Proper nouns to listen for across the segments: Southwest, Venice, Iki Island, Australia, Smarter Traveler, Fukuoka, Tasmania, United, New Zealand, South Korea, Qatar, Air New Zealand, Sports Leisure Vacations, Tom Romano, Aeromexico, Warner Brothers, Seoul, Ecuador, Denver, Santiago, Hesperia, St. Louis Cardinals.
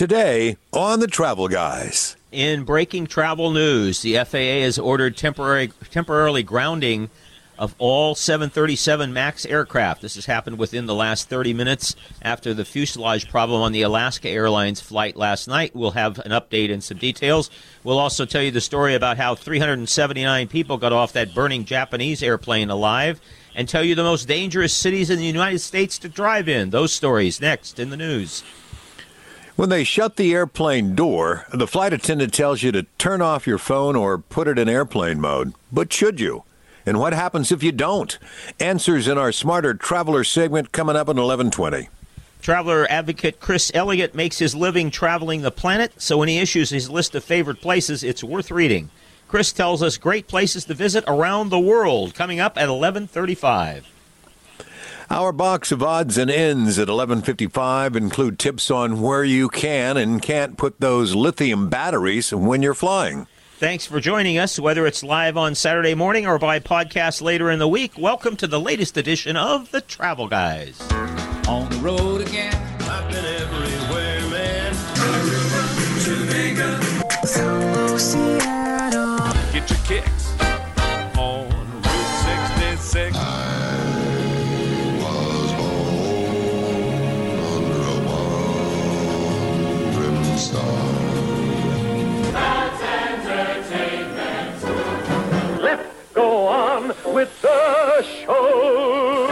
Today on The Travel Guys. In breaking travel news, the FAA has ordered temporarily grounding of all 737 MAX aircraft. This has happened within the last 30 minutes after the fuselage problem on the Alaska Airlines flight last night. We'll have an update and some details. We'll also tell you the story about how 379 people got off that burning Japanese airplane alive, and tell you the most dangerous cities in the United States to drive in. Those stories next in the news. When they shut the airplane door, the flight attendant tells you to turn off your phone or put it in airplane mode. But should you? And what happens if you don't? Answers in our Smarter Traveler segment coming up at 11:20. Traveler advocate Chris Elliott makes his living traveling the planet, so when he issues his list of favorite places, it's worth reading. Chris tells us great places to visit around the world, coming up at 11:35. Our box of odds and ends at 11:55 include tips on where you can and can't put those lithium batteries when you're flying. Thanks for joining us, whether it's live on Saturday morning or by podcast later in the week. Welcome to the latest edition of The Travel Guys. On the road again. I've been everywhere, man. Jamaica, Seattle. Get your kicks on Route 66. I was born under a wandering star. Go on with the show.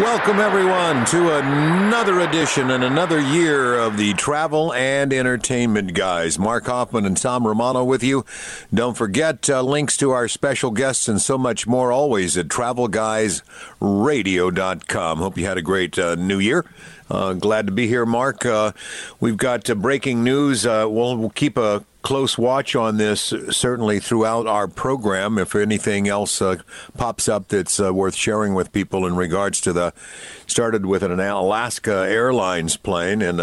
Welcome, everyone, to another edition and another year of the Travel and Entertainment Guys. Mark Hoffman and Tom Romano with you. Don't forget links to our special guests and so much more always at TravelGuysRadio.com. Hope you had a great new year. Glad to be here, Mark. We've got breaking news. We'll keep a close watch on this, certainly throughout our program, if anything else pops up that's worth sharing with people in regards to the, started with an Alaska Airlines plane and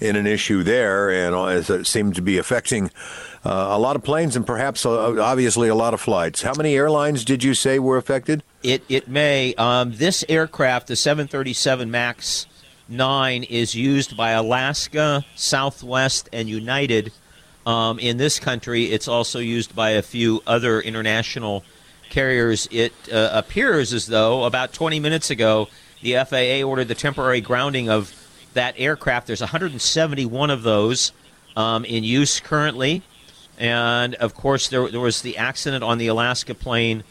in an issue there, and as it seemed to be affecting a lot of planes and perhaps obviously a lot of flights. How many airlines did you say were affected? It may. This aircraft, the 737 MAX 9, is used by Alaska, Southwest, and United. In this country, it's also used by a few other international carriers. It appears as though about 20 minutes ago, the FAA ordered the temporary grounding of that aircraft. There's 171 of those in use currently. And, of course, there was the accident on the Alaska plane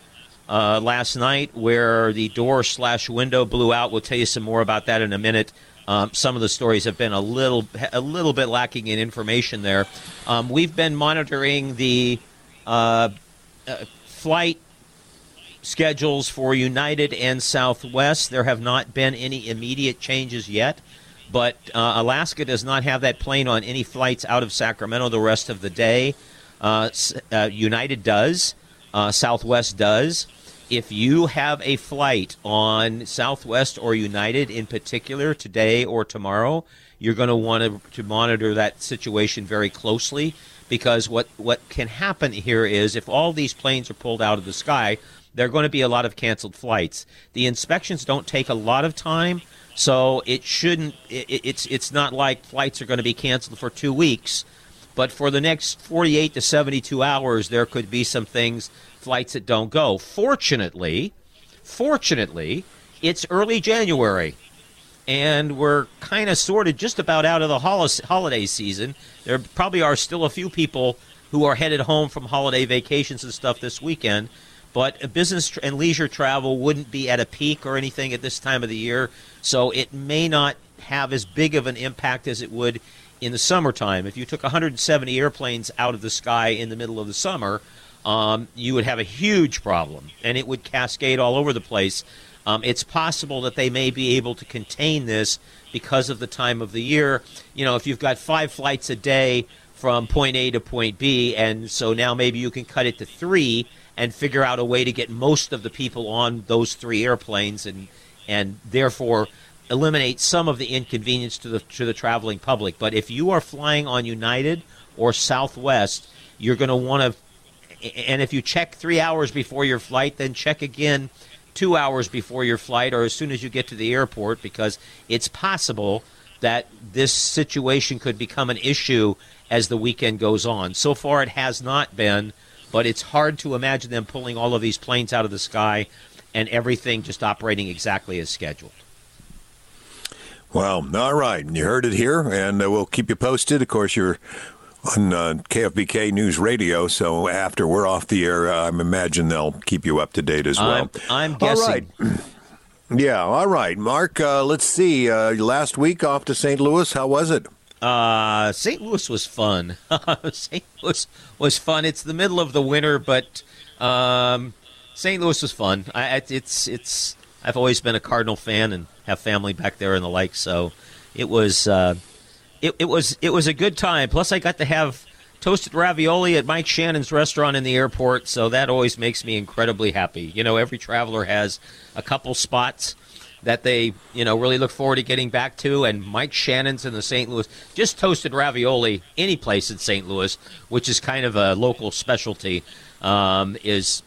last night where the door/window blew out. We'll tell you some more about that in a minute. Some of the stories have been a little bit lacking in information there. We've been monitoring the flight schedules for United and Southwest. There have not been any immediate changes yet, but Alaska does not have that plane on any flights out of Sacramento the rest of the day. United does. Southwest does. If you have a flight on Southwest or United in particular today or tomorrow, you're going to want to monitor that situation very closely, because what can happen here is if all these planes are pulled out of the sky, there are going to be a lot of canceled flights. The inspections don't take a lot of time, so it shouldn't. It's not like flights are going to be canceled for 2 weeks, but for the next 48 to 72 hours, there could be some things, flights that don't go. Fortunately, it's early January, and we're kind of sorted just about out of the holiday season. There probably are still a few people who are headed home from holiday vacations and stuff this weekend, but business and leisure travel wouldn't be at a peak or anything at this time of the year, so it may not have as big of an impact as it would in the summertime. If you took 170 airplanes out of the sky in the middle of the summer, you would have a huge problem, and it would cascade all over the place. It's possible that they may be able to contain this because of the time of the year. You know, if you've got 5 flights a day from point A to point B, and so now maybe you can cut it to 3 and figure out a way to get most of the people on those 3 airplanes and therefore eliminate some of the inconvenience to the traveling public. But if you are flying on United or Southwest, you're going to want to. And if you check 3 hours before your flight, then check again 2 hours before your flight or as soon as you get to the airport, because it's possible that this situation could become an issue as the weekend goes on. So far it has not been, but it's hard to imagine them pulling all of these planes out of the sky and everything just operating exactly as scheduled. Well, all right. You heard it here, and we'll keep you posted. Of course, you're on KFBK News Radio, so after we're off the air, I imagine they'll keep you up to date as well. I'm guessing. All right. Yeah, all right. Mark, let's see. Last week off to St. Louis, how was it? St. Louis was fun. St. Louis was fun. It's the middle of the winter, but St. Louis was fun. I've always been a Cardinal fan and have family back there and the like, so it was a good time. Plus, I got to have toasted ravioli at Mike Shannon's restaurant in the airport, so that always makes me incredibly happy. You know, every traveler has a couple spots that they, you know, really look forward to getting back to, and Mike Shannon's in the St. Louis, just toasted ravioli, any place in St. Louis, which is kind of a local specialty, is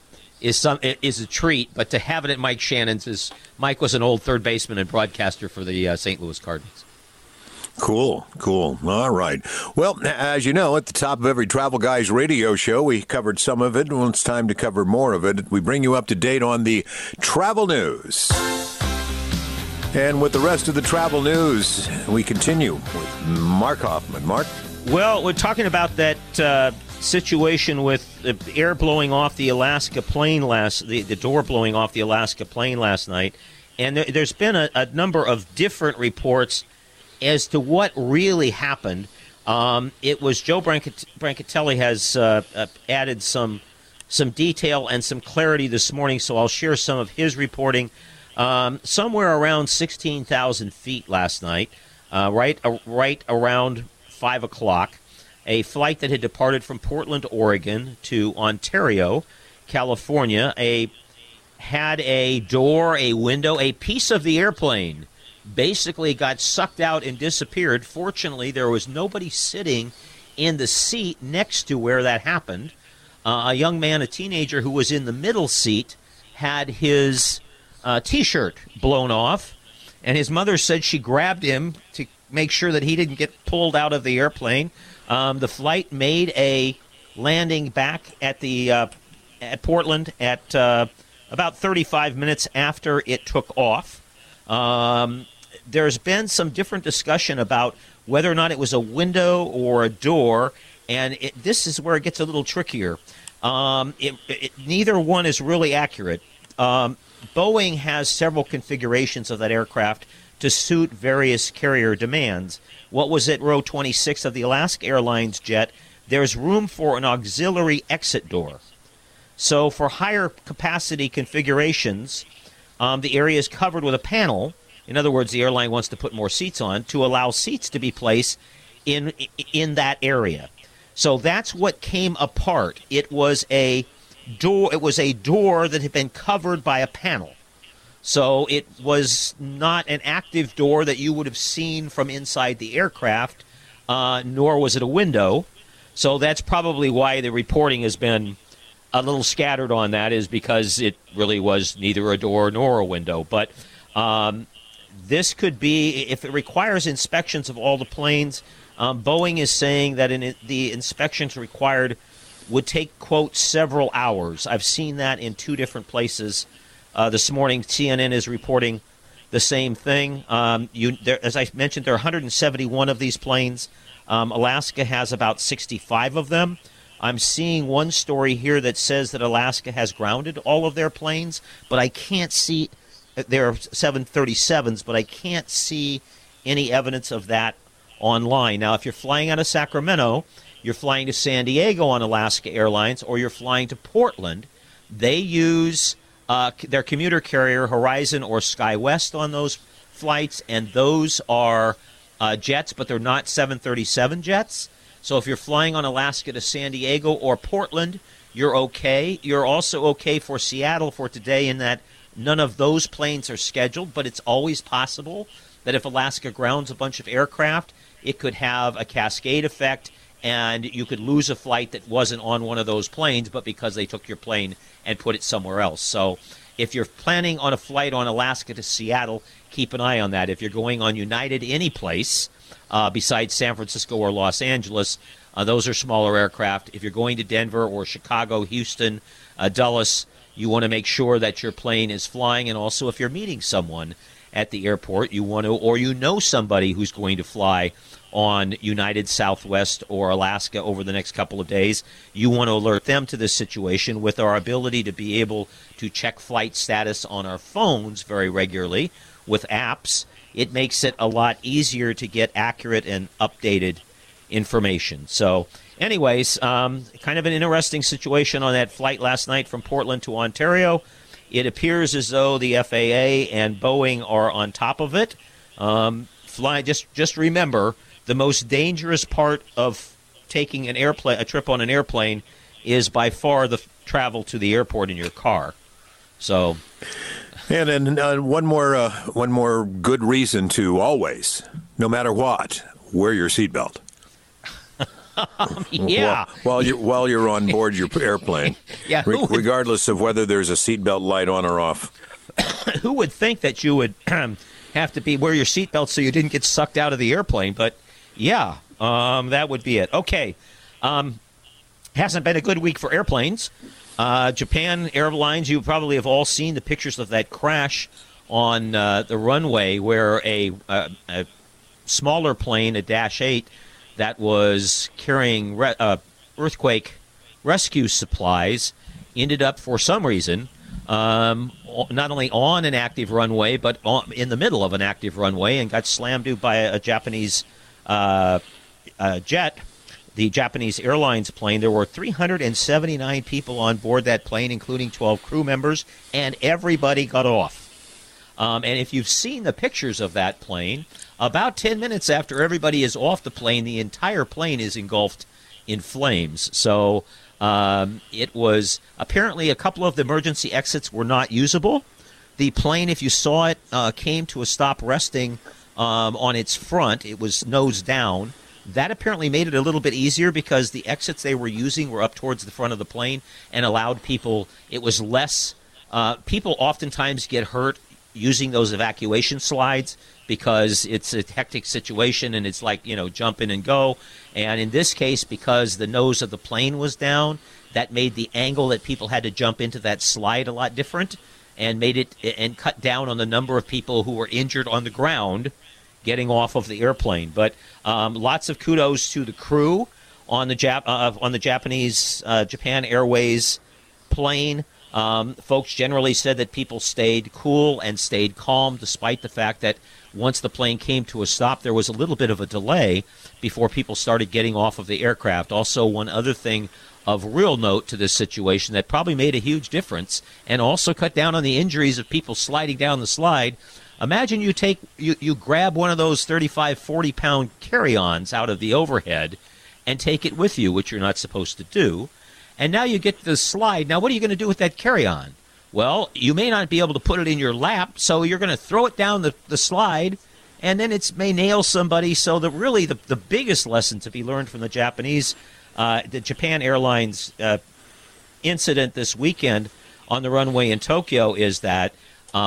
a treat. But to have it at Mike Shannon's is, Mike was an old third baseman and broadcaster for the St. Louis Cardinals. Cool. All right. Well, as you know, at the top of every Travel Guys radio show, we covered some of it. Well, it's time to cover more of it. We bring you up to date on the travel news. And with the rest of the travel news, we continue with Mark Hoffman. Mark? Well, we're talking about that situation with the air blowing off the Alaska plane the door blowing off the Alaska plane last night. And there's been a number of different reports as to what really happened. It was Joe Brancatelli has added some detail and some clarity this morning, so I'll share some of his reporting. Somewhere around 16,000 feet last night, right around 5 o'clock, a flight that had departed from Portland, Oregon to Ontario, California, had a door, a window, a piece of the airplane basically got sucked out and disappeared. Fortunately, there was nobody sitting in the seat next to where that happened. A young man, a teenager who was in the middle seat, had his T-shirt blown off, and his mother said she grabbed him to make sure that he didn't get pulled out of the airplane. The flight made a landing back at the at Portland at about 35 minutes after it took off. There's been some different discussion about whether or not it was a window or a door, and this is where it gets a little trickier. Neither one is really accurate. Boeing has several configurations of that aircraft to suit various carrier demands. What was at row 26 of the Alaska Airlines jet, there's room for an auxiliary exit door. So for higher capacity configurations, the area is covered with a panel. In other words, the airline wants to put more seats on to allow seats to be placed in that area. So that's what came apart. It was a door that had been covered by a panel. So it was not an active door that you would have seen from inside the aircraft, nor was it a window. So that's probably why the reporting has been a little scattered on that, is because it really was neither a door nor a window. But this could be, if it requires inspections of all the planes, Boeing is saying that the inspections required would take, quote, several hours. I've seen that in two different places this morning. CNN is reporting the same thing. As I mentioned, there are 171 of these planes. Alaska has about 65 of them. I'm seeing one story here that says that Alaska has grounded all of their planes, but I can't see. There are 737s, but I can't see any evidence of that online. Now, if you're flying out of Sacramento, you're flying to San Diego on Alaska Airlines, or you're flying to Portland, they use their commuter carrier, Horizon or SkyWest, on those flights, and those are jets, but they're not 737 jets. So if you're flying on Alaska to San Diego or Portland, you're okay. You're also okay for Seattle for today, in that none of those planes are scheduled, but it's always possible that if Alaska grounds a bunch of aircraft, it could have a cascade effect, and you could lose a flight that wasn't on one of those planes, but because they took your plane and put it somewhere else. So If you're planning on a flight on Alaska to Seattle, keep an eye on that. If you're going on United any place besides San Francisco or Los Angeles, those are smaller aircraft. If you're going to Denver or Chicago, Houston, Dulles, you want to make sure that your plane is flying. And also if you're meeting someone at the airport, you want to, or you know somebody who's going to fly on United, Southwest, or Alaska over the next couple of days, you want to alert them to this situation. With our ability to be able to check flight status on our phones very regularly with apps, it makes it a lot easier to get accurate and updated information. So anyways, kind of an interesting situation on that flight last night from Portland to Ontario. It appears as though the FAA and Boeing are on top of it. Just remember, the most dangerous part of taking an airplane, a trip on an airplane, is by far the travel to the airport in your car. So, and then one more good reason to always, no matter what, wear your seatbelt. Yeah. While you're on board your airplane, yeah, regardless of whether there's a seatbelt light on or off. Who would think that you would have to wear your seatbelt so you didn't get sucked out of the airplane? But yeah, that would be it. Okay. Hasn't been a good week for airplanes. Japan Airlines, you probably have all seen the pictures of that crash on the runway where a smaller plane, a Dash 8, that was carrying earthquake rescue supplies, ended up for some reason not only on an active runway, but in the middle of an active runway, and got slammed by a Japanese jet, the Japanese Airlines plane. There were 379 people on board that plane, including 12 crew members, and everybody got off. And if you've seen the pictures of that plane, about 10 minutes after everybody is off the plane, the entire plane is engulfed in flames. So it was apparently a couple of the emergency exits were not usable. The plane, if you saw it, came to a stop resting on its front. It was nose down. That apparently made it a little bit easier because the exits they were using were up towards the front of the plane and allowed people, it was less, people oftentimes get hurt using those evacuation slides because it's a hectic situation and it's like, you know, jump in and go. And in this case, because the nose of the plane was down, that made the angle that people had to jump into that slide a lot different and made it and cut down on the number of people who were injured on the ground getting off of the airplane. But lots of kudos to the crew on the Japanese Japan Airways plane. Folks generally said that people stayed cool and stayed calm, despite the fact that once the plane came to a stop, there was a little bit of a delay before people started getting off of the aircraft. Also, one other thing of real note to this situation that probably made a huge difference and also cut down on the injuries of people sliding down the slide. Imagine you grab one of those 35, 40-pound carry-ons out of the overhead and take it with you, which you're not supposed to do. And now you get the slide. Now, what are you going to do with that carry-on? Well, you may not be able to put it in your lap, so you're going to throw it down the slide, and then it may nail somebody. So the biggest lesson to be learned from the Japan Airlines incident this weekend on the runway in Tokyo is that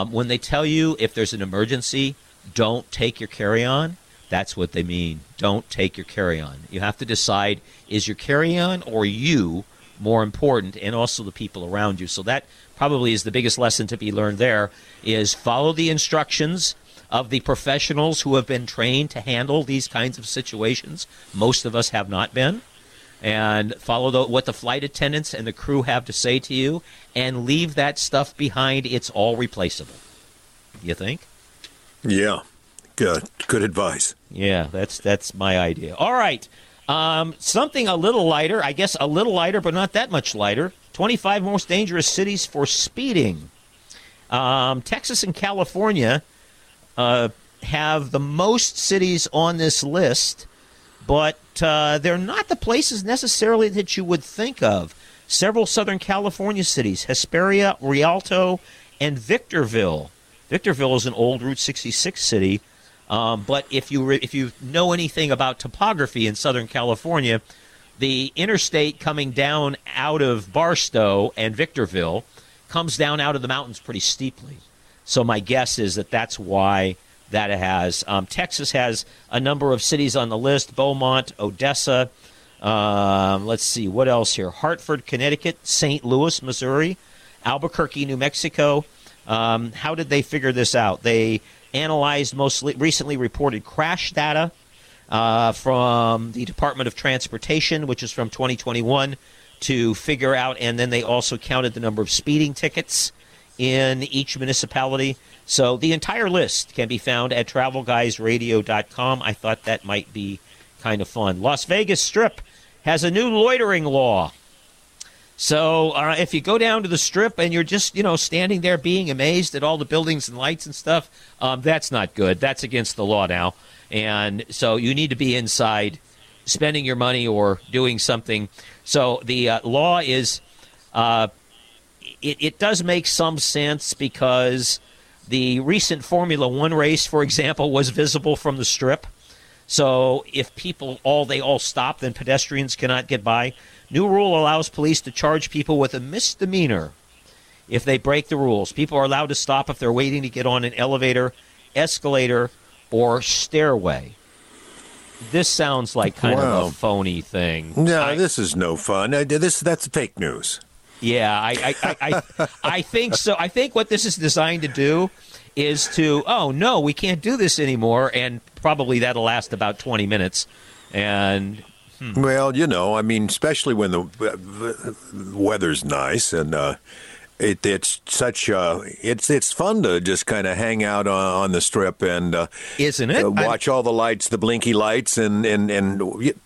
when they tell you if there's an emergency, don't take your carry-on. That's what they mean. Don't take your carry-on. You have to decide, is your carry-on or you more important, and also the people around you. So that probably is the biggest lesson to be learned there, is follow the instructions of the professionals who have been trained to handle these kinds of situations. Most of us have not been. And follow what the flight attendants and the crew have to say to you, and leave that stuff behind. It's all replaceable. You think? Yeah. Good advice. Yeah, that's my idea. All right. Something a little lighter, I guess a little lighter, but not that much lighter. 25 most dangerous cities for speeding. Texas and California have the most cities on this list, but they're not the places necessarily that you would think of. Several Southern California cities, Hesperia, Rialto, and Victorville. Victorville is an old Route 66 city. But if you know anything about topography in Southern California, the interstate coming down out of Barstow and Victorville comes down out of the mountains pretty steeply. So my guess is that that's why that has. Texas has a number of cities on the list: Beaumont, Odessa. Let's see, what else here? Hartford, Connecticut, St. Louis, Missouri, Albuquerque, New Mexico. How did they figure this out? They analyzed mostly recently reported crash data from the Department of Transportation, which is from 2021, to figure out. And then they also counted the number of speeding tickets in each municipality. So the entire list can be found at TravelGuysRadio.com. I thought that might be kind of fun. Las Vegas Strip has a new loitering law. So if you go down to the Strip and you're just, you know, standing there being amazed at all the buildings and lights and stuff, that's not good. That's against the law now. And so you need to be inside spending your money or doing something. So the law is it does make some sense, because the recent Formula One race, for example, was visible from the Strip. So if they all stop, then pedestrians cannot get by. New rule allows police to charge people with a misdemeanor if they break the rules. People are allowed to stop if they're waiting to get on an elevator, escalator, or stairway. This sounds like kind of a phony thing. No, this is no fun. That's fake news. Yeah, I think so. I think what this is designed to do is to, oh, no, we can't do this anymore, and probably that'll last about 20 minutes. And well, you know, I mean, especially when the weather's nice, and it's fun to just kind of hang out on the Strip and isn't it? Watch all the lights, the blinky lights, and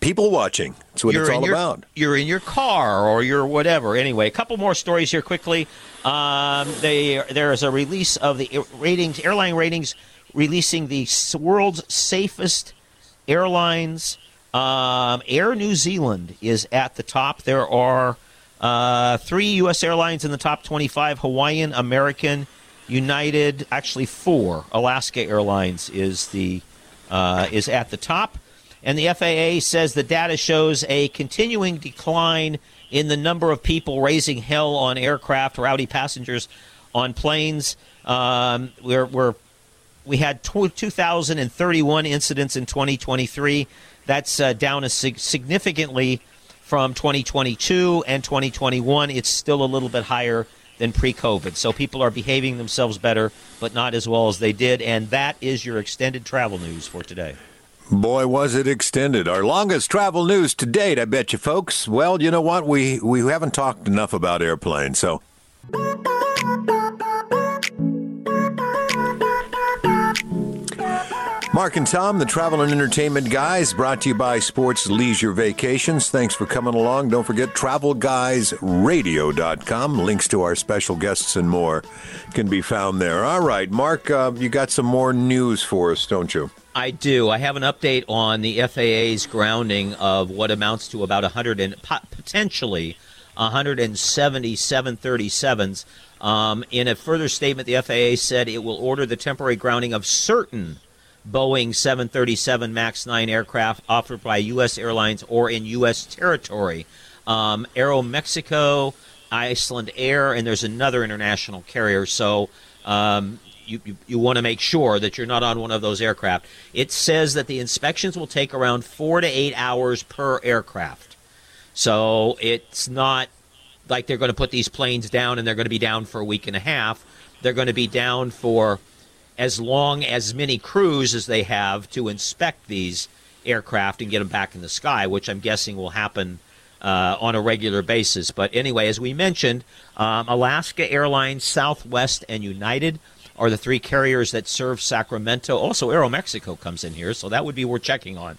people watching. That's what it's all about. You're in your car or you're whatever. Anyway, a couple more stories here quickly. There is a release of the airline ratings releasing the world's safest airlines. Air New Zealand is at the top. There are three U.S. airlines in the top 25, Hawaiian, American, United. Actually, four. Alaska Airlines is at the top. And the FAA says the data shows a continuing decline in the number of people raising hell on aircraft, rowdy passengers on planes. We had 2,031 incidents in 2023. That's down significantly from 2022 and 2021. It's still a little bit higher than pre-COVID. So people are behaving themselves better, but not as well as they did. And that is your extended travel news for today. Boy, was it extended. Our longest travel news to date, I bet you, folks. Well, you know what? We haven't talked enough about airplanes, so... Mark and Tom, the travel and entertainment guys, brought to you by Sports Leisure Vacations. Thanks for coming along. Don't forget TravelGuysRadio.com. Links to our special guests and more can be found there. All right, Mark, you got some more news for us, don't you? I do. I have an update on the FAA's grounding of what amounts to about 100 and potentially 170 737s. In a further statement, the FAA said it will order the temporary grounding of certain Boeing 737 MAX 9 aircraft offered by U.S. airlines or in U.S. territory. Aeromexico, Iceland Air, and there's another international carrier. So you want to make sure that you're not on one of those aircraft. It says that the inspections will take around 4 to 8 hours per aircraft. So it's not like they're going to put these planes down and they're going to be down for a week and a half. They're going to be down for as long as many crews as they have to inspect these aircraft and get them back in the sky, which I'm guessing will happen on a regular basis. But anyway, as we mentioned, Alaska Airlines, Southwest, and United are the three carriers that serve Sacramento. Also, Aeromexico comes in here, so that would be worth checking on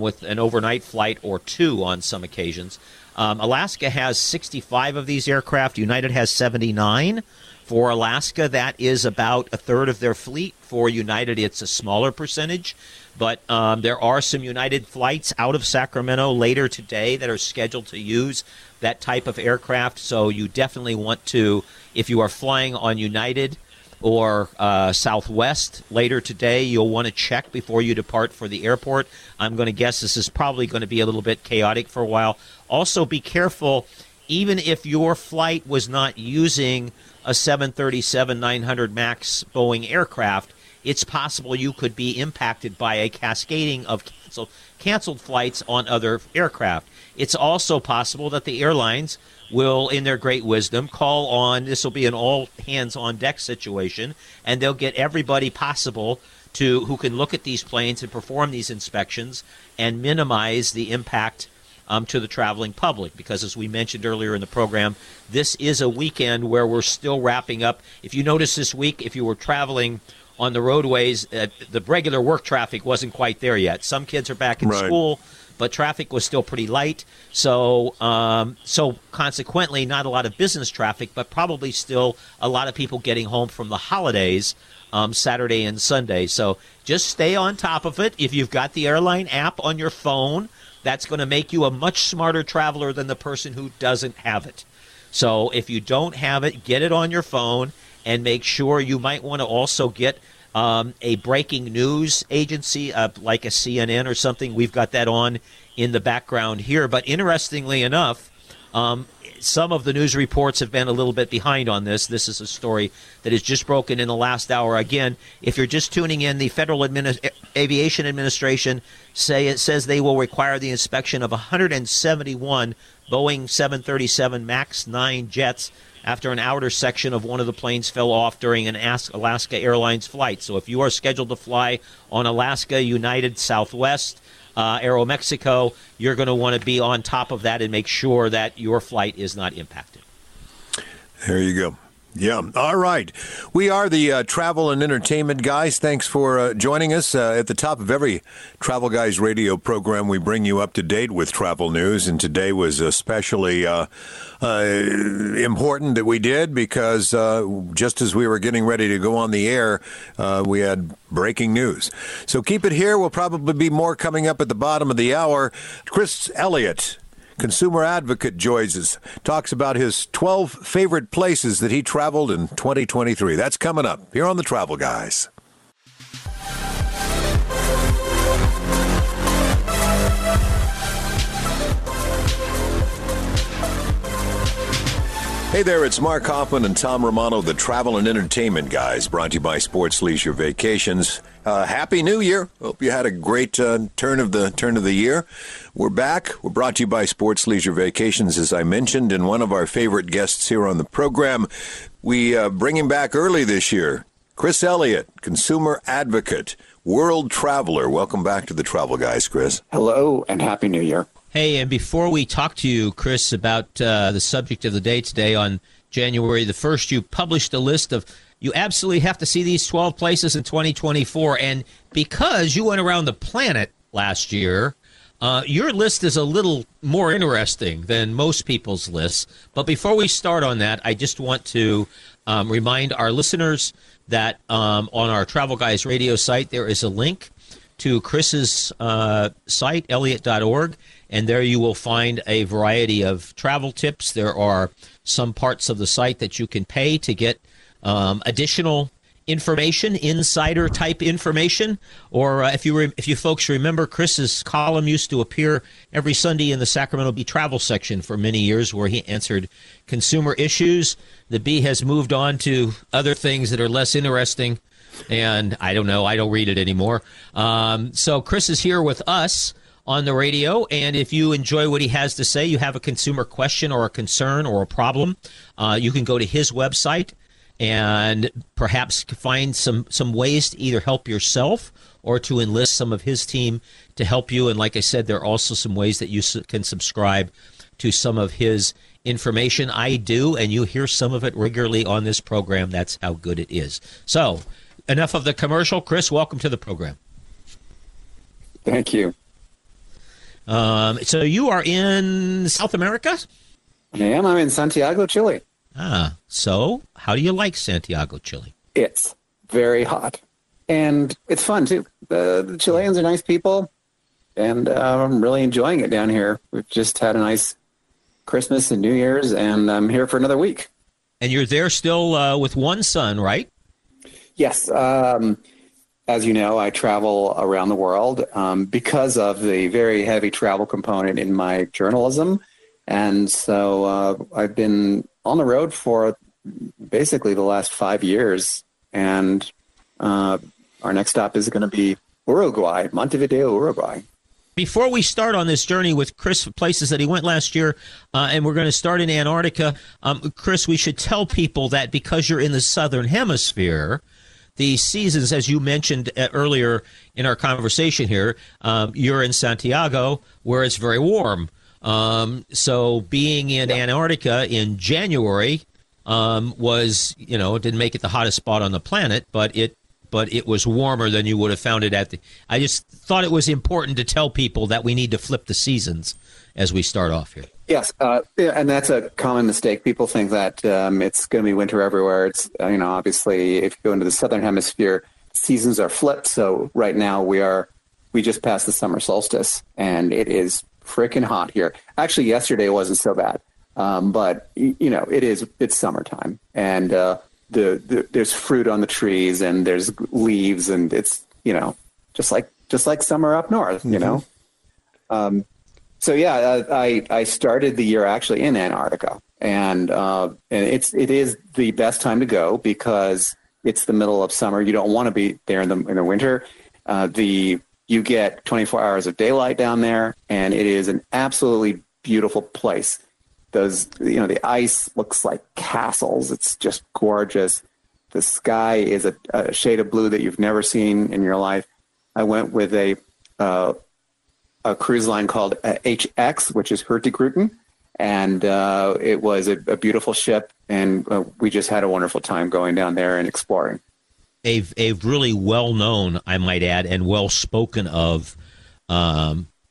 with an overnight flight or two on some occasions. Alaska has 65 of these aircraft. United has 79. For Alaska, that is about a third of their fleet. For United, it's a smaller percentage. But there are some United flights out of Sacramento later today that are scheduled to use that type of aircraft. So you definitely want to, if you are flying on United or Southwest later today, you'll want to check before you depart for the airport. I'm going to guess this is probably going to be a little bit chaotic for a while. Also, be careful even if your flight was not using a 737-900 MAX Boeing aircraft, it's possible you could be impacted by a cascading of canceled flights on other aircraft. It's also possible that the airlines will, in their great wisdom, call on, this will be an all-hands-on-deck situation, and they'll get everybody possible to who can look at these planes and perform these inspections and minimize the impact to the traveling public, because as we mentioned earlier in the program, this is a weekend where we're still wrapping up. If you notice this week, if you were traveling on the roadways, the regular work traffic wasn't quite there yet. Some kids are back in right. school, but traffic was still pretty light. So consequently, not a lot of business traffic, but probably still a lot of people getting home from the holidays Saturday and Sunday. So just stay on top of it. If you've got the airline app on your phone, that's going to make you a much smarter traveler than the person who doesn't have it. So if you don't have it, get it on your phone and make sure. You might want to also get a breaking news agency like a CNN or something. We've got that on in the background here. But interestingly enough, some of the news reports have been a little bit behind on this. This is a story that has just broken in the last hour. Again, if you're just tuning in, the Federal Aviation Administration says they will require the inspection of 171 Boeing 737 MAX 9 jets after an outer section of one of the planes fell off during an Alaska Airlines flight. So if you are scheduled to fly on Alaska, United, Southwest, Aeromexico, you're going to want to be on top of that and make sure that your flight is not impacted. There you go. Yeah. All right. We are the travel and entertainment guys. Thanks for joining us. At the top of every Travel Guys Radio program, we bring you up to date with travel news. And today was especially important that we did, because just as we were getting ready to go on the air, we had breaking news. So keep it here. We'll probably be more coming up at the bottom of the hour. Chris Elliott, consumer advocate, joins us, talks about his 12 favorite places that he traveled in 2023. That's coming up here on The Travel Guys. Hey there, it's Mark Hoffman and Tom Romano, the Travel and Entertainment Guys, brought to you by Sports Leisure Vacations. Happy New Year. Hope you had a great turn of the year. We're back. We're brought to you by Sports Leisure Vacations, as I mentioned, and one of our favorite guests here on the program. We bring him back early this year. Chris Elliott, consumer advocate, world traveler. Welcome back to the Travel Guys, Chris. Hello, and Happy New Year. Hey, and before we talk to you, Chris, about the subject of the day today, on January the 1st, you published a list of, you absolutely have to see these 12 places in 2024. And because you went around the planet last year, your list is a little more interesting than most people's lists. But before we start on that, I just want to remind our listeners that on our Travel Guys Radio site, there is a link to Chris's site, Elliott.org, and there you will find a variety of travel tips. There are some parts of the site that you can pay to get additional information, insider-type information. Or if you folks remember, Chris's column used to appear every Sunday in the Sacramento Bee travel section for many years, where he answered consumer issues. The Bee has moved on to other things that are less interesting, and I don't know, I don't read it anymore. So Chris is here with us on the radio, and if you enjoy what he has to say, you have a consumer question or a concern or a problem, you can go to his website and perhaps find some ways to either help yourself or to enlist some of his team to help you. And like I said, there are also some ways that you can subscribe to some of his information. I do, and you hear some of it regularly on this program. That's how good it is. So enough of the commercial. Chris, welcome to the program. Thank you. So you are in South America? I am. I'm in Santiago, Chile. Ah, so how do you like Santiago, Chile? It's very hot, and it's fun, too. The Chileans are nice people, and I'm really enjoying it down here. We've just had a nice Christmas and New Year's, and I'm here for another week. And you're there still with one son, right? Yes. As you know, I travel around the world because of the very heavy travel component in my journalism And so I've been on the road for basically the last 5 years, and our next stop is going to be Uruguay, Montevideo, Uruguay. Before we start on this journey with Chris, places that he went last year, and we're going to start in Antarctica, Chris, we should tell people that because you're in the Southern Hemisphere, the seasons, as you mentioned earlier in our conversation here, you're in Santiago where it's very warm. So being in Antarctica in January was, you know, it didn't make it the hottest spot on the planet, but it was warmer than you would have found it at the. I just thought it was important to tell people that we need to flip the seasons as we start off here. Yes, and that's a common mistake. People think that it's going to be winter everywhere. It's, you know, obviously if you go into the Southern Hemisphere, seasons are flipped. So right now we just passed the summer solstice, and it is freaking hot here. Actually, yesterday wasn't so bad, but you know, it's summertime, and there's fruit on the trees, and there's leaves, and it's, you know, just like summer up north, you know. So yeah, I started the year actually in Antarctica, and it is the best time to go because it's the middle of summer. You don't want to be there in the winter. You get 24 hours of daylight down there, and it is an absolutely beautiful place. Those, you know, the ice looks like castles. It's just gorgeous. The sky is a shade of blue that you've never seen in your life. I went with a cruise line called HX, which is Hurtigruten, and it was a beautiful ship, and we just had a wonderful time going down there and exploring. A really well-known, I might add, and well-spoken of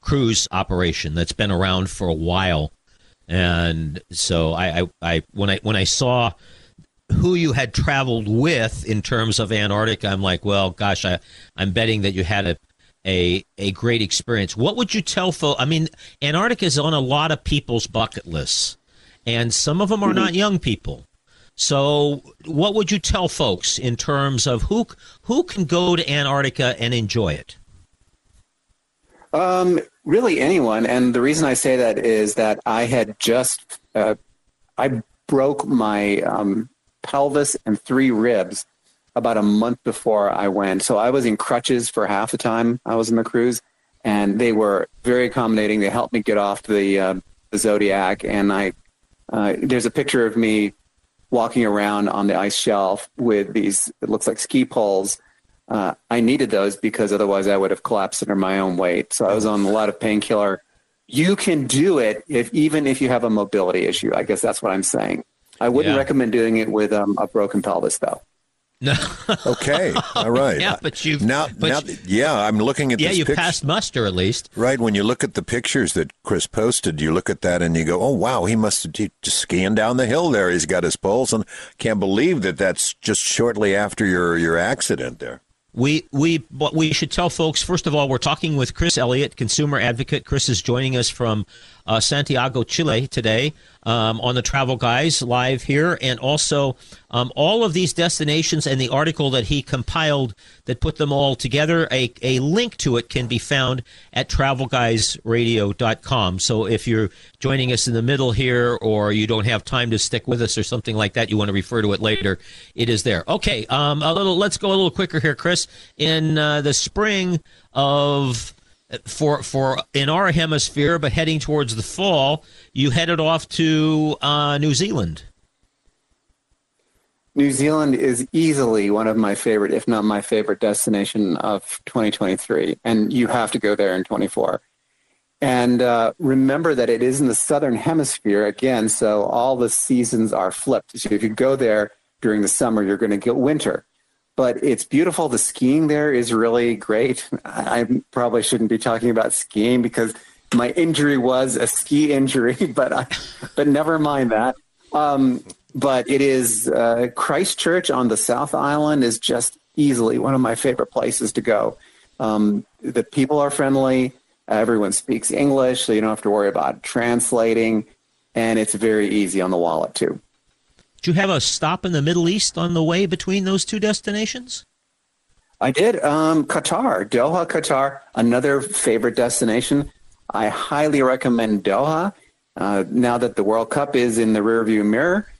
cruise operation that's been around for a while. And so when I saw who you had traveled with in terms of Antarctica, I'm like, well, gosh, I'm betting that you had a great experience. What would you tell folks? I mean, Antarctica is on a lot of people's bucket lists, and some of them are not young people. So what would you tell folks in terms of who can go to Antarctica and enjoy it? Really anyone. And the reason I say that is that I had just, I broke my pelvis and 3 ribs about a month before I went. So I was in crutches for half the time I was on the cruise, and they were very accommodating. They helped me get off the Zodiac. And I there's a picture of me walking around on the ice shelf with these, it looks like ski poles. I needed those because otherwise I would have collapsed under my own weight. So I was on a lot of painkiller. You can do it even if you have a mobility issue. I guess that's what I'm saying. I wouldn't recommend doing it with a broken pelvis, though. No. Okay. All right. Yeah, but you've I'm looking at this picture. Yeah, you passed muster at least. Right. When you look at the pictures that Chris posted, you look at that and you go, oh, wow, he must have just skiing down the hill there. He's got his poles, and can't believe that that's just shortly after your accident there. We should tell folks, first of all, we're talking with Chris Elliott, consumer advocate. Chris is joining us from Santiago, Chile today on the Travel Guys live here. And also all of these destinations and the article that he compiled that put them all together, a link to it can be found at TravelGuysRadio.com. So if you're joining us in the middle here, or you don't have time to stick with us or something like that, you want to refer to it later, it is there. Okay, let's go a little quicker here, Chris. In the spring of... For in our hemisphere, but heading towards the fall, you headed off to New Zealand. New Zealand is easily one of my favorite, if not my favorite, destination of 2023, and you have to go there in 2024. And remember that it is in the Southern Hemisphere again, so all the seasons are flipped. So if you go there during the summer, you're going to get winter. But it's beautiful. The skiing there is really great. I probably shouldn't be talking about skiing because my injury was a ski injury, but never mind that. But it is Christchurch on the South Island is just easily one of my favorite places to go. The people are friendly. Everyone speaks English, so you don't have to worry about translating. And it's very easy on the wallet, too. Did you have a stop in the Middle East on the way between those two destinations? I did. Doha, Qatar, another favorite destination. I highly recommend Doha. Now that the World Cup is in the rearview mirror,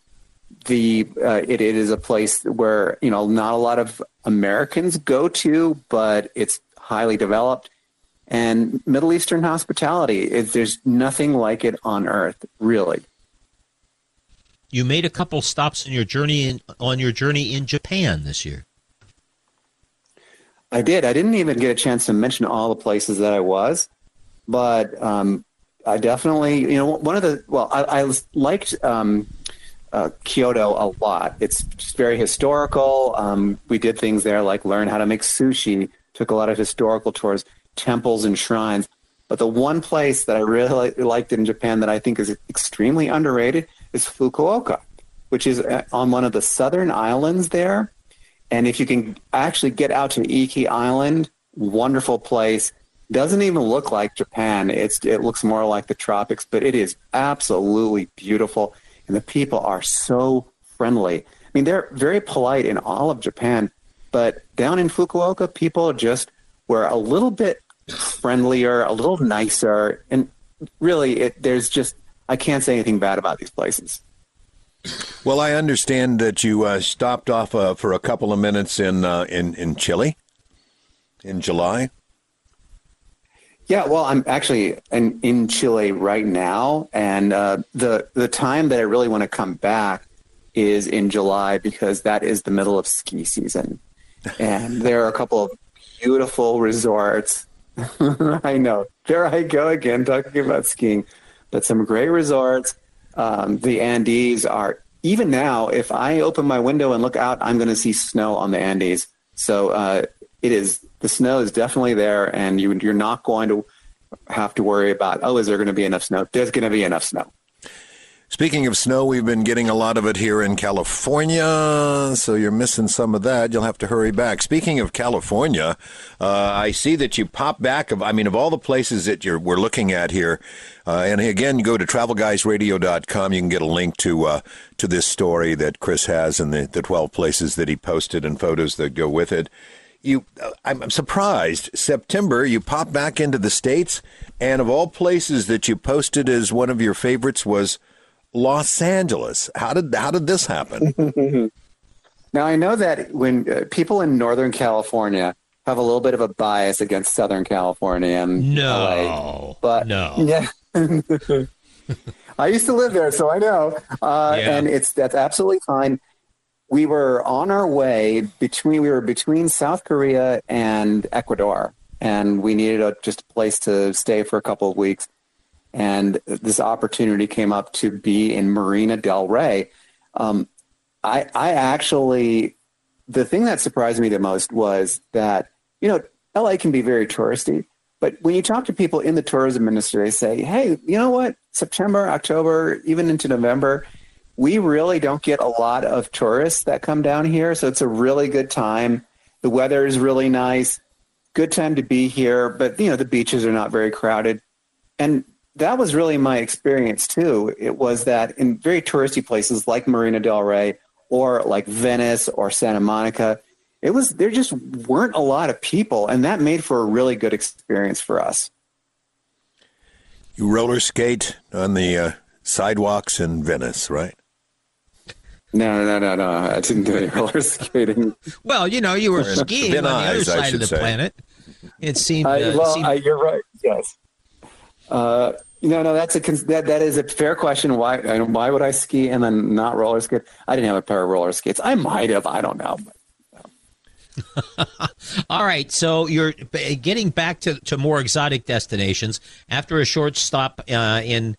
it is a place where, you know, not a lot of Americans go to, but it's highly developed. And Middle Eastern hospitality, there's nothing like it on Earth, really. You made a couple stops in your journey on your journey in Japan this year. I did. I didn't even get a chance to mention all the places that I was, but I definitely, you know, I liked Kyoto a lot. It's just very historical. We did things there like learn how to make sushi, took a lot of historical tours, temples and shrines. But the one place that I really liked in Japan that I think is extremely underrated is Fukuoka, which is on one of the southern islands there. And if you can actually get out to Iki Island, wonderful place. Doesn't even look like Japan. It looks more like the tropics, but it is absolutely beautiful. And the people are so friendly. I mean, they're very polite in all of Japan, but down in Fukuoka, people just were a little bit friendlier, a little nicer. And really, I can't say anything bad about these places. Well, I understand that you stopped off for a couple of minutes in Chile in July. Yeah, well, I'm actually in Chile right now, and the time that I really want to come back is in July because that is the middle of ski season, and there are a couple of beautiful resorts. I know, there I go again talking about skiing, but some great resorts. The Andes are, even now, if I open my window and look out, I'm going to see snow on the Andes. So the snow is definitely there, and you're not going to have to worry about, is there going to be enough snow? There's going to be enough snow. Speaking of snow, we've been getting a lot of it here in California, so you're missing some of that. You'll have to hurry back. Speaking of California, I see that you pop back. Of all the places that we're looking at here, and again, go to TravelGuysRadio.com. You can get a link to this story that Chris has and the 12 places that he posted and photos that go with it. I'm surprised. September, you pop back into the States, and of all places that you posted as one of your favorites was Los Angeles. How did this happen? Now, I know that when people in Northern California have a little bit of a bias against Southern California and LA, but no. Yeah. I used to live there, so I know. And that's absolutely fine. We were on our way between South Korea and Ecuador, and we needed just a place to stay for a couple of weeks. And this opportunity came up to be in Marina Del Rey. I actually, the thing that surprised me the most was that, you know, LA can be very touristy, but when you talk to people in the tourism industry, they say, hey, you know what, September, October, even into November, we really don't get a lot of tourists that come down here. So it's a really good time. The weather is really nice, good time to be here, but you know, the beaches are not very crowded. And that was really my experience, too. It was that in very touristy places like Marina del Rey or like Venice or Santa Monica, there just weren't a lot of people, and that made for a really good experience for us. You roller skate on the sidewalks in Venice, right? No. I didn't do any roller skating. Well, you know, you were skiing on the other side of the planet. It seemed... you're right, yes. That is a fair question. Why would I ski and then not roller skate? I didn't have a pair of roller skates. I might have. I don't know. But, no. All right. So you're getting back to more exotic destinations after a short stop back in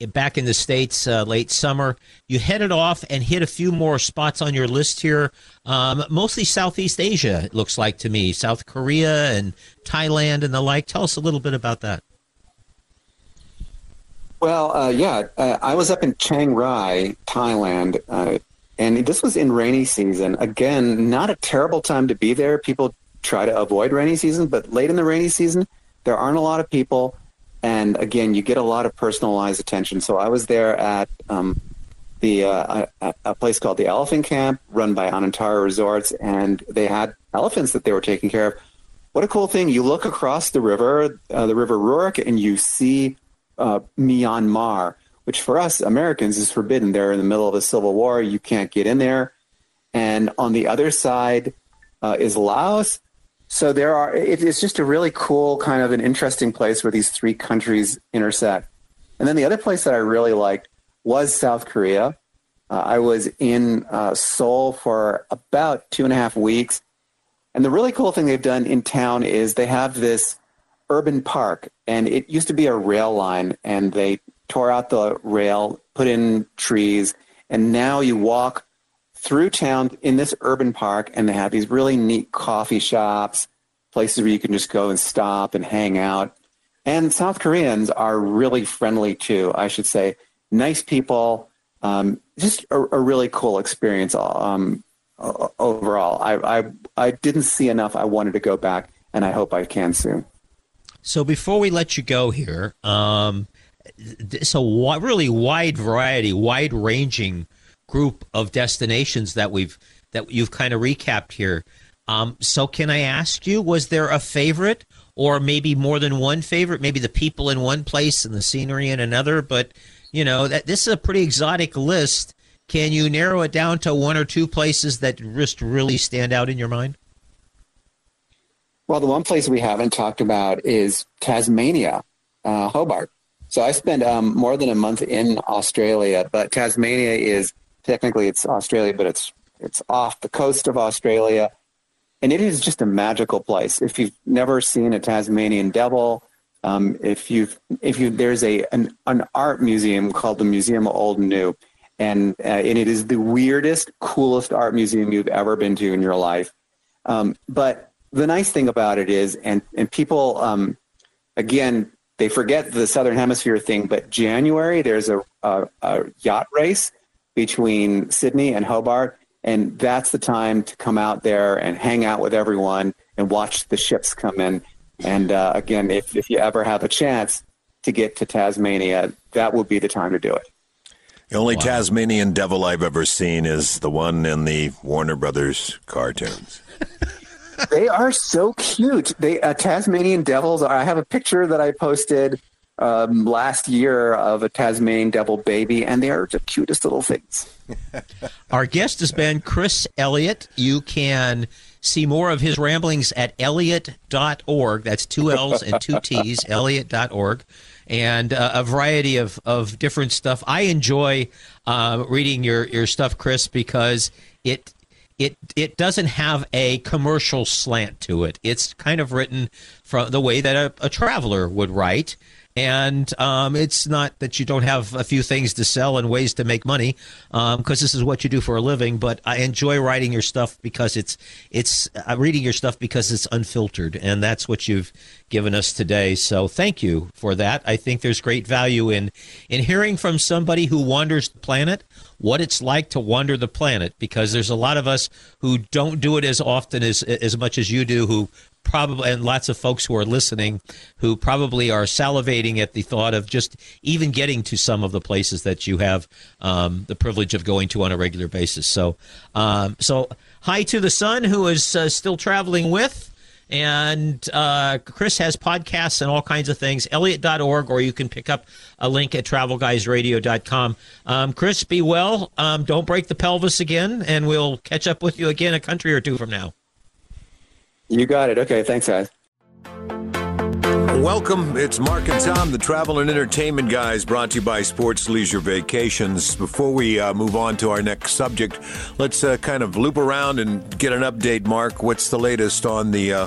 the States late summer. You headed off and hit a few more spots on your list here. Mostly Southeast Asia, it looks like to me. South Korea and Thailand and the like. Tell us a little bit about that. Well, I was up in Chiang Rai, Thailand, and this was in rainy season. Again, not a terrible time to be there. People try to avoid rainy season, but late in the rainy season, there aren't a lot of people. And again, you get a lot of personalized attention. So I was there at a place called the Elephant Camp, run by Ontario Resorts, and they had elephants that they were taking care of. What a cool thing. You look across the river Rurik, and you see Myanmar, which for us Americans is forbidden. They're in the middle of a civil war. You can't get in there. And on the other side is Laos. So there are, it's just a really cool kind of an interesting place where these three countries intersect. And then the other place that I really liked was South Korea. I was in Seoul for about 2.5 weeks. And the really cool thing they've done in town is they have this urban park, and it used to be a rail line, and they tore out the rail, put in trees, and now you walk through town in this urban park, and they have these really neat coffee shops, places where you can just go and stop and hang out. And South Koreans are really friendly too, I should say. Nice people, just a really cool experience overall. I didn't see enough. I wanted to go back, and I hope I can soon. So before we let you go here, it's a really wide variety, wide-ranging group of destinations that you've kind of recapped here. So can I ask you, was there a favorite, or maybe more than one favorite? Maybe the people in one place and the scenery in another. But you know that this is a pretty exotic list. Can you narrow it down to one or two places that just really stand out in your mind? Well, the one place we haven't talked about is Tasmania, Hobart. So I spent more than a month in Australia, but Tasmania is technically it's Australia, but it's off the coast of Australia. And it is just a magical place. If you've never seen a Tasmanian devil, there's an art museum called the Museum of Old and New, and it is the weirdest, coolest art museum you've ever been to in your life. But the nice thing about it is, and people, again, they forget the Southern Hemisphere thing, but January, there's a yacht race between Sydney and Hobart, and that's the time to come out there and hang out with everyone and watch the ships come in. And again, if you ever have a chance to get to Tasmania, that would be the time to do it. The only Tasmanian devil I've ever seen is the one in the Warner Brothers cartoons. They are so cute. They Tasmanian devils are, I have a picture that I posted last year of a Tasmanian devil baby, and they are the cutest little things. Our guest has been Chris Elliott. You can see more of his ramblings at Elliott.org. That's two L's and two T's, Elliott.org. And a variety of different stuff. I enjoy reading your stuff, Chris, because it doesn't have a commercial slant to it. It's kind of written from the way that a traveler would write. And it's not that you don't have a few things to sell and ways to make money, because this is what you do for a living. But I enjoy writing your stuff because reading your stuff because it's unfiltered, and that's what you've given us today. So thank you for that. I think there's great value in hearing from somebody who wanders the planet, what it's like to wander the planet, because there's a lot of us who don't do it as often as much as you do, who probably, and lots of folks who are listening who probably are salivating at the thought of just even getting to some of the places that you have the privilege of going to on a regular basis. So hi to the son who is still traveling with, and Chris has podcasts and all kinds of things, Elliott.org, or you can pick up a link at TravelGuysRadio.com. Chris, be well. Don't break the pelvis again, and we'll catch up with you again a country or two from now. You got it. Okay, thanks, guys. Welcome. It's Mark and Tom, the Travel and Entertainment Guys, brought to you by Sports Leisure Vacations. Before we move on to our next subject, let's kind of loop around and get an update, Mark. What's the latest on the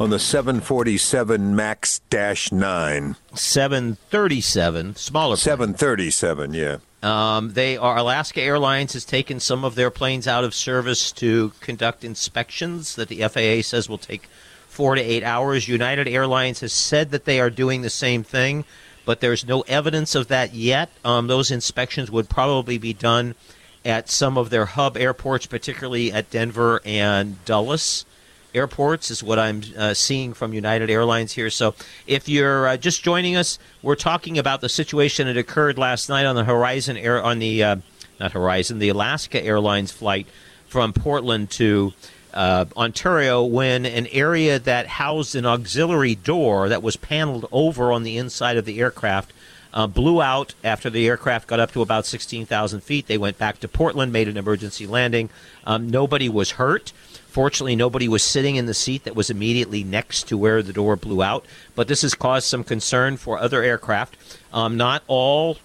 747 MAX-9? 737, smaller plane. 737, yeah. Alaska Airlines has taken some of their planes out of service to conduct inspections that the FAA says will take 4 to 8 hours. United Airlines has said that they are doing the same thing, but there's no evidence of that yet. Those inspections would probably be done at some of their hub airports, particularly at Denver and Dulles airports, is what I'm seeing from United Airlines here. So if you're just joining us, we're talking about the situation that occurred last night on the the Alaska Airlines flight from Portland to Ontario, when an area that housed an auxiliary door that was paneled over on the inside of the aircraft blew out after the aircraft got up to about 16,000 feet. They went back to Portland, made an emergency landing. Nobody was hurt. Fortunately, nobody was sitting in the seat that was immediately next to where the door blew out. But this has caused some concern for other aircraft. Not all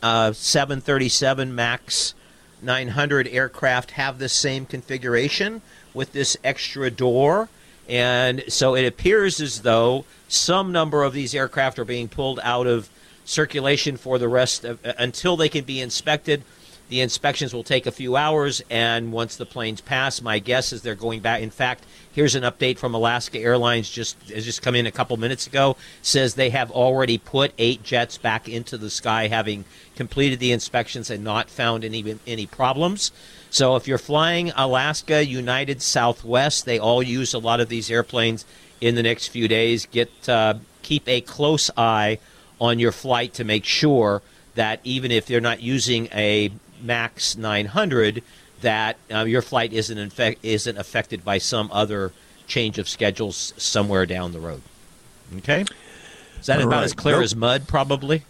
737 MAX 900 aircraft have the same configuration with this extra door. And so it appears as though some number of these aircraft are being pulled out of circulation for the rest of, until they can be inspected. The inspections will take a few hours, and once the planes pass, my guess is they're going back. In fact, here's an update from Alaska Airlines just come in a couple minutes ago, says they have already put 8 jets back into the sky, having completed the inspections and not found any problems. So if you're flying Alaska, United, Southwest, they all use a lot of these airplanes in the next few days. Keep a close eye on your flight to make sure that even if they're not using a MAX 900, that your flight isn't affected by some other change of schedules somewhere down the road. Okay? Is that about as clear as mud, probably?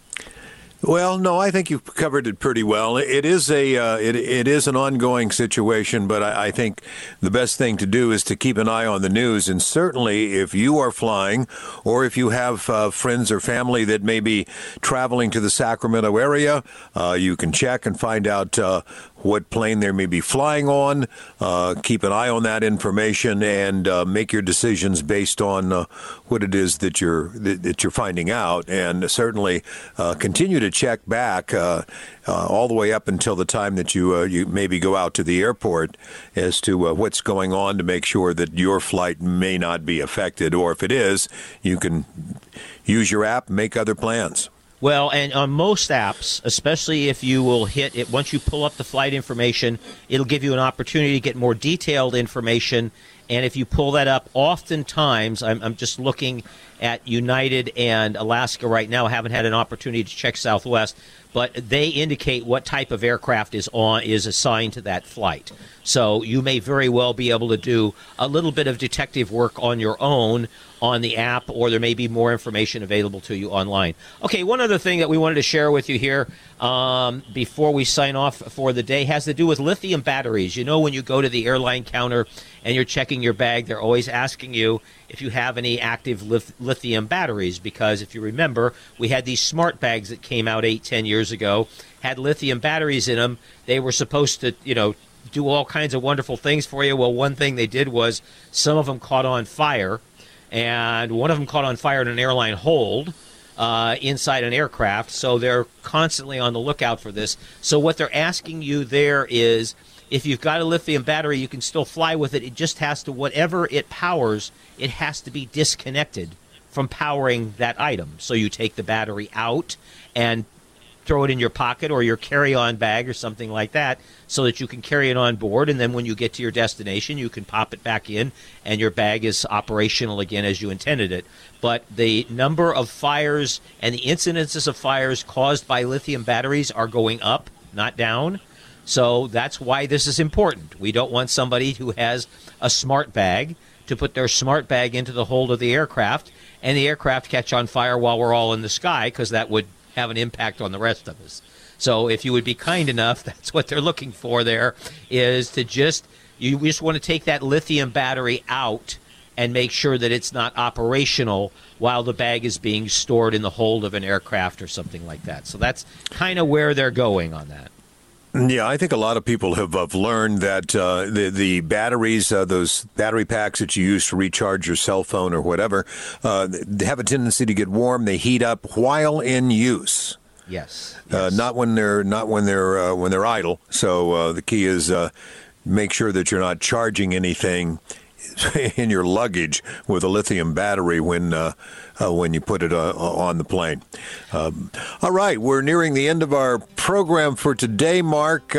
Well, no, I think you've covered it pretty well. It is it is an ongoing situation, but I think the best thing to do is to keep an eye on the news. And certainly if you are flying, or if you have friends or family that may be traveling to the Sacramento area, you can check and find out what plane they may be flying on. Keep an eye on that information and make your decisions based on what it is that you're finding out. And certainly continue to check back all the way up until the time that you maybe go out to the airport as to what's going on, to make sure that your flight may not be affected. Or if it is, you can use your app, make other plans. Well, and on most apps, especially if you will hit it, once you pull up the flight information, it'll give you an opportunity to get more detailed information. And if you pull that up, oftentimes, I'm just looking at United and Alaska right now. I haven't had an opportunity to check Southwest, but they indicate what type of aircraft is assigned to that flight. So you may very well be able to do a little bit of detective work on your own on the app, or there may be more information available to you online. Okay, one other thing that we wanted to share with you here before we sign off for the day has to do with lithium batteries. You know, when you go to the airline counter and you're checking your bag, they're always asking you if you have any active lithium batteries, because if you remember, we had these smart bags that came out 8-10 years ago, had lithium batteries in them. They were supposed to, you know, do all kinds of wonderful things for you. Well, one thing they did was some of them caught on fire, and one of them caught on fire in an airline hold inside an aircraft. So they're constantly on the lookout for this. So what they're asking you there is, if you've got a lithium battery, you can still fly with it. It just has to, whatever it powers, it has to be disconnected from powering that item. So you take the battery out and throw it in your pocket or your carry-on bag or something like that, so that you can carry it on board, and then when you get to your destination, you can pop it back in and your bag is operational again as you intended it. But the number of fires and the incidences of fires caused by lithium batteries are going up, not down. So that's why this is important. We don't want somebody who has a smart bag to put their smart bag into the hold of the aircraft and the aircraft catch on fire while we're all in the sky, because that would have an impact on the rest of us. So if you would be kind enough, that's what they're looking for there, is to just, you just want to take that lithium battery out and make sure that it's not operational while the bag is being stored in the hold of an aircraft or something like that. So that's kind of where they're going on that. Yeah, I think a lot of people have learned that the batteries, those battery packs that you use to recharge your cell phone or whatever, they have a tendency to get warm. They heat up while in use. Yes. Not when they're idle. So the key is make sure that you're not charging anything in your luggage with a lithium battery when you put it on the plane. All right, we're nearing the end of our program for today, Mark.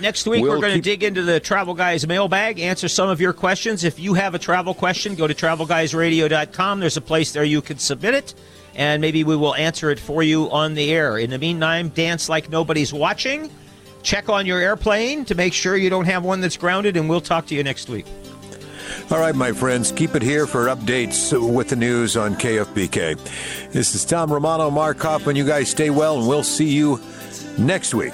Next week, we're going to dig into the Travel Guys mailbag, answer some of your questions. If you have a travel question, go to TravelGuysRadio.com. There's a place there you can submit it, and maybe we will answer it for you on the air. In the meantime, dance like nobody's watching. Check on your airplane to make sure you don't have one that's grounded, and we'll talk to you next week. All right, my friends, keep it here for updates with the news on KFBK. This is Tom Romano, Mark Hoffman. You guys stay well, and we'll see you next week.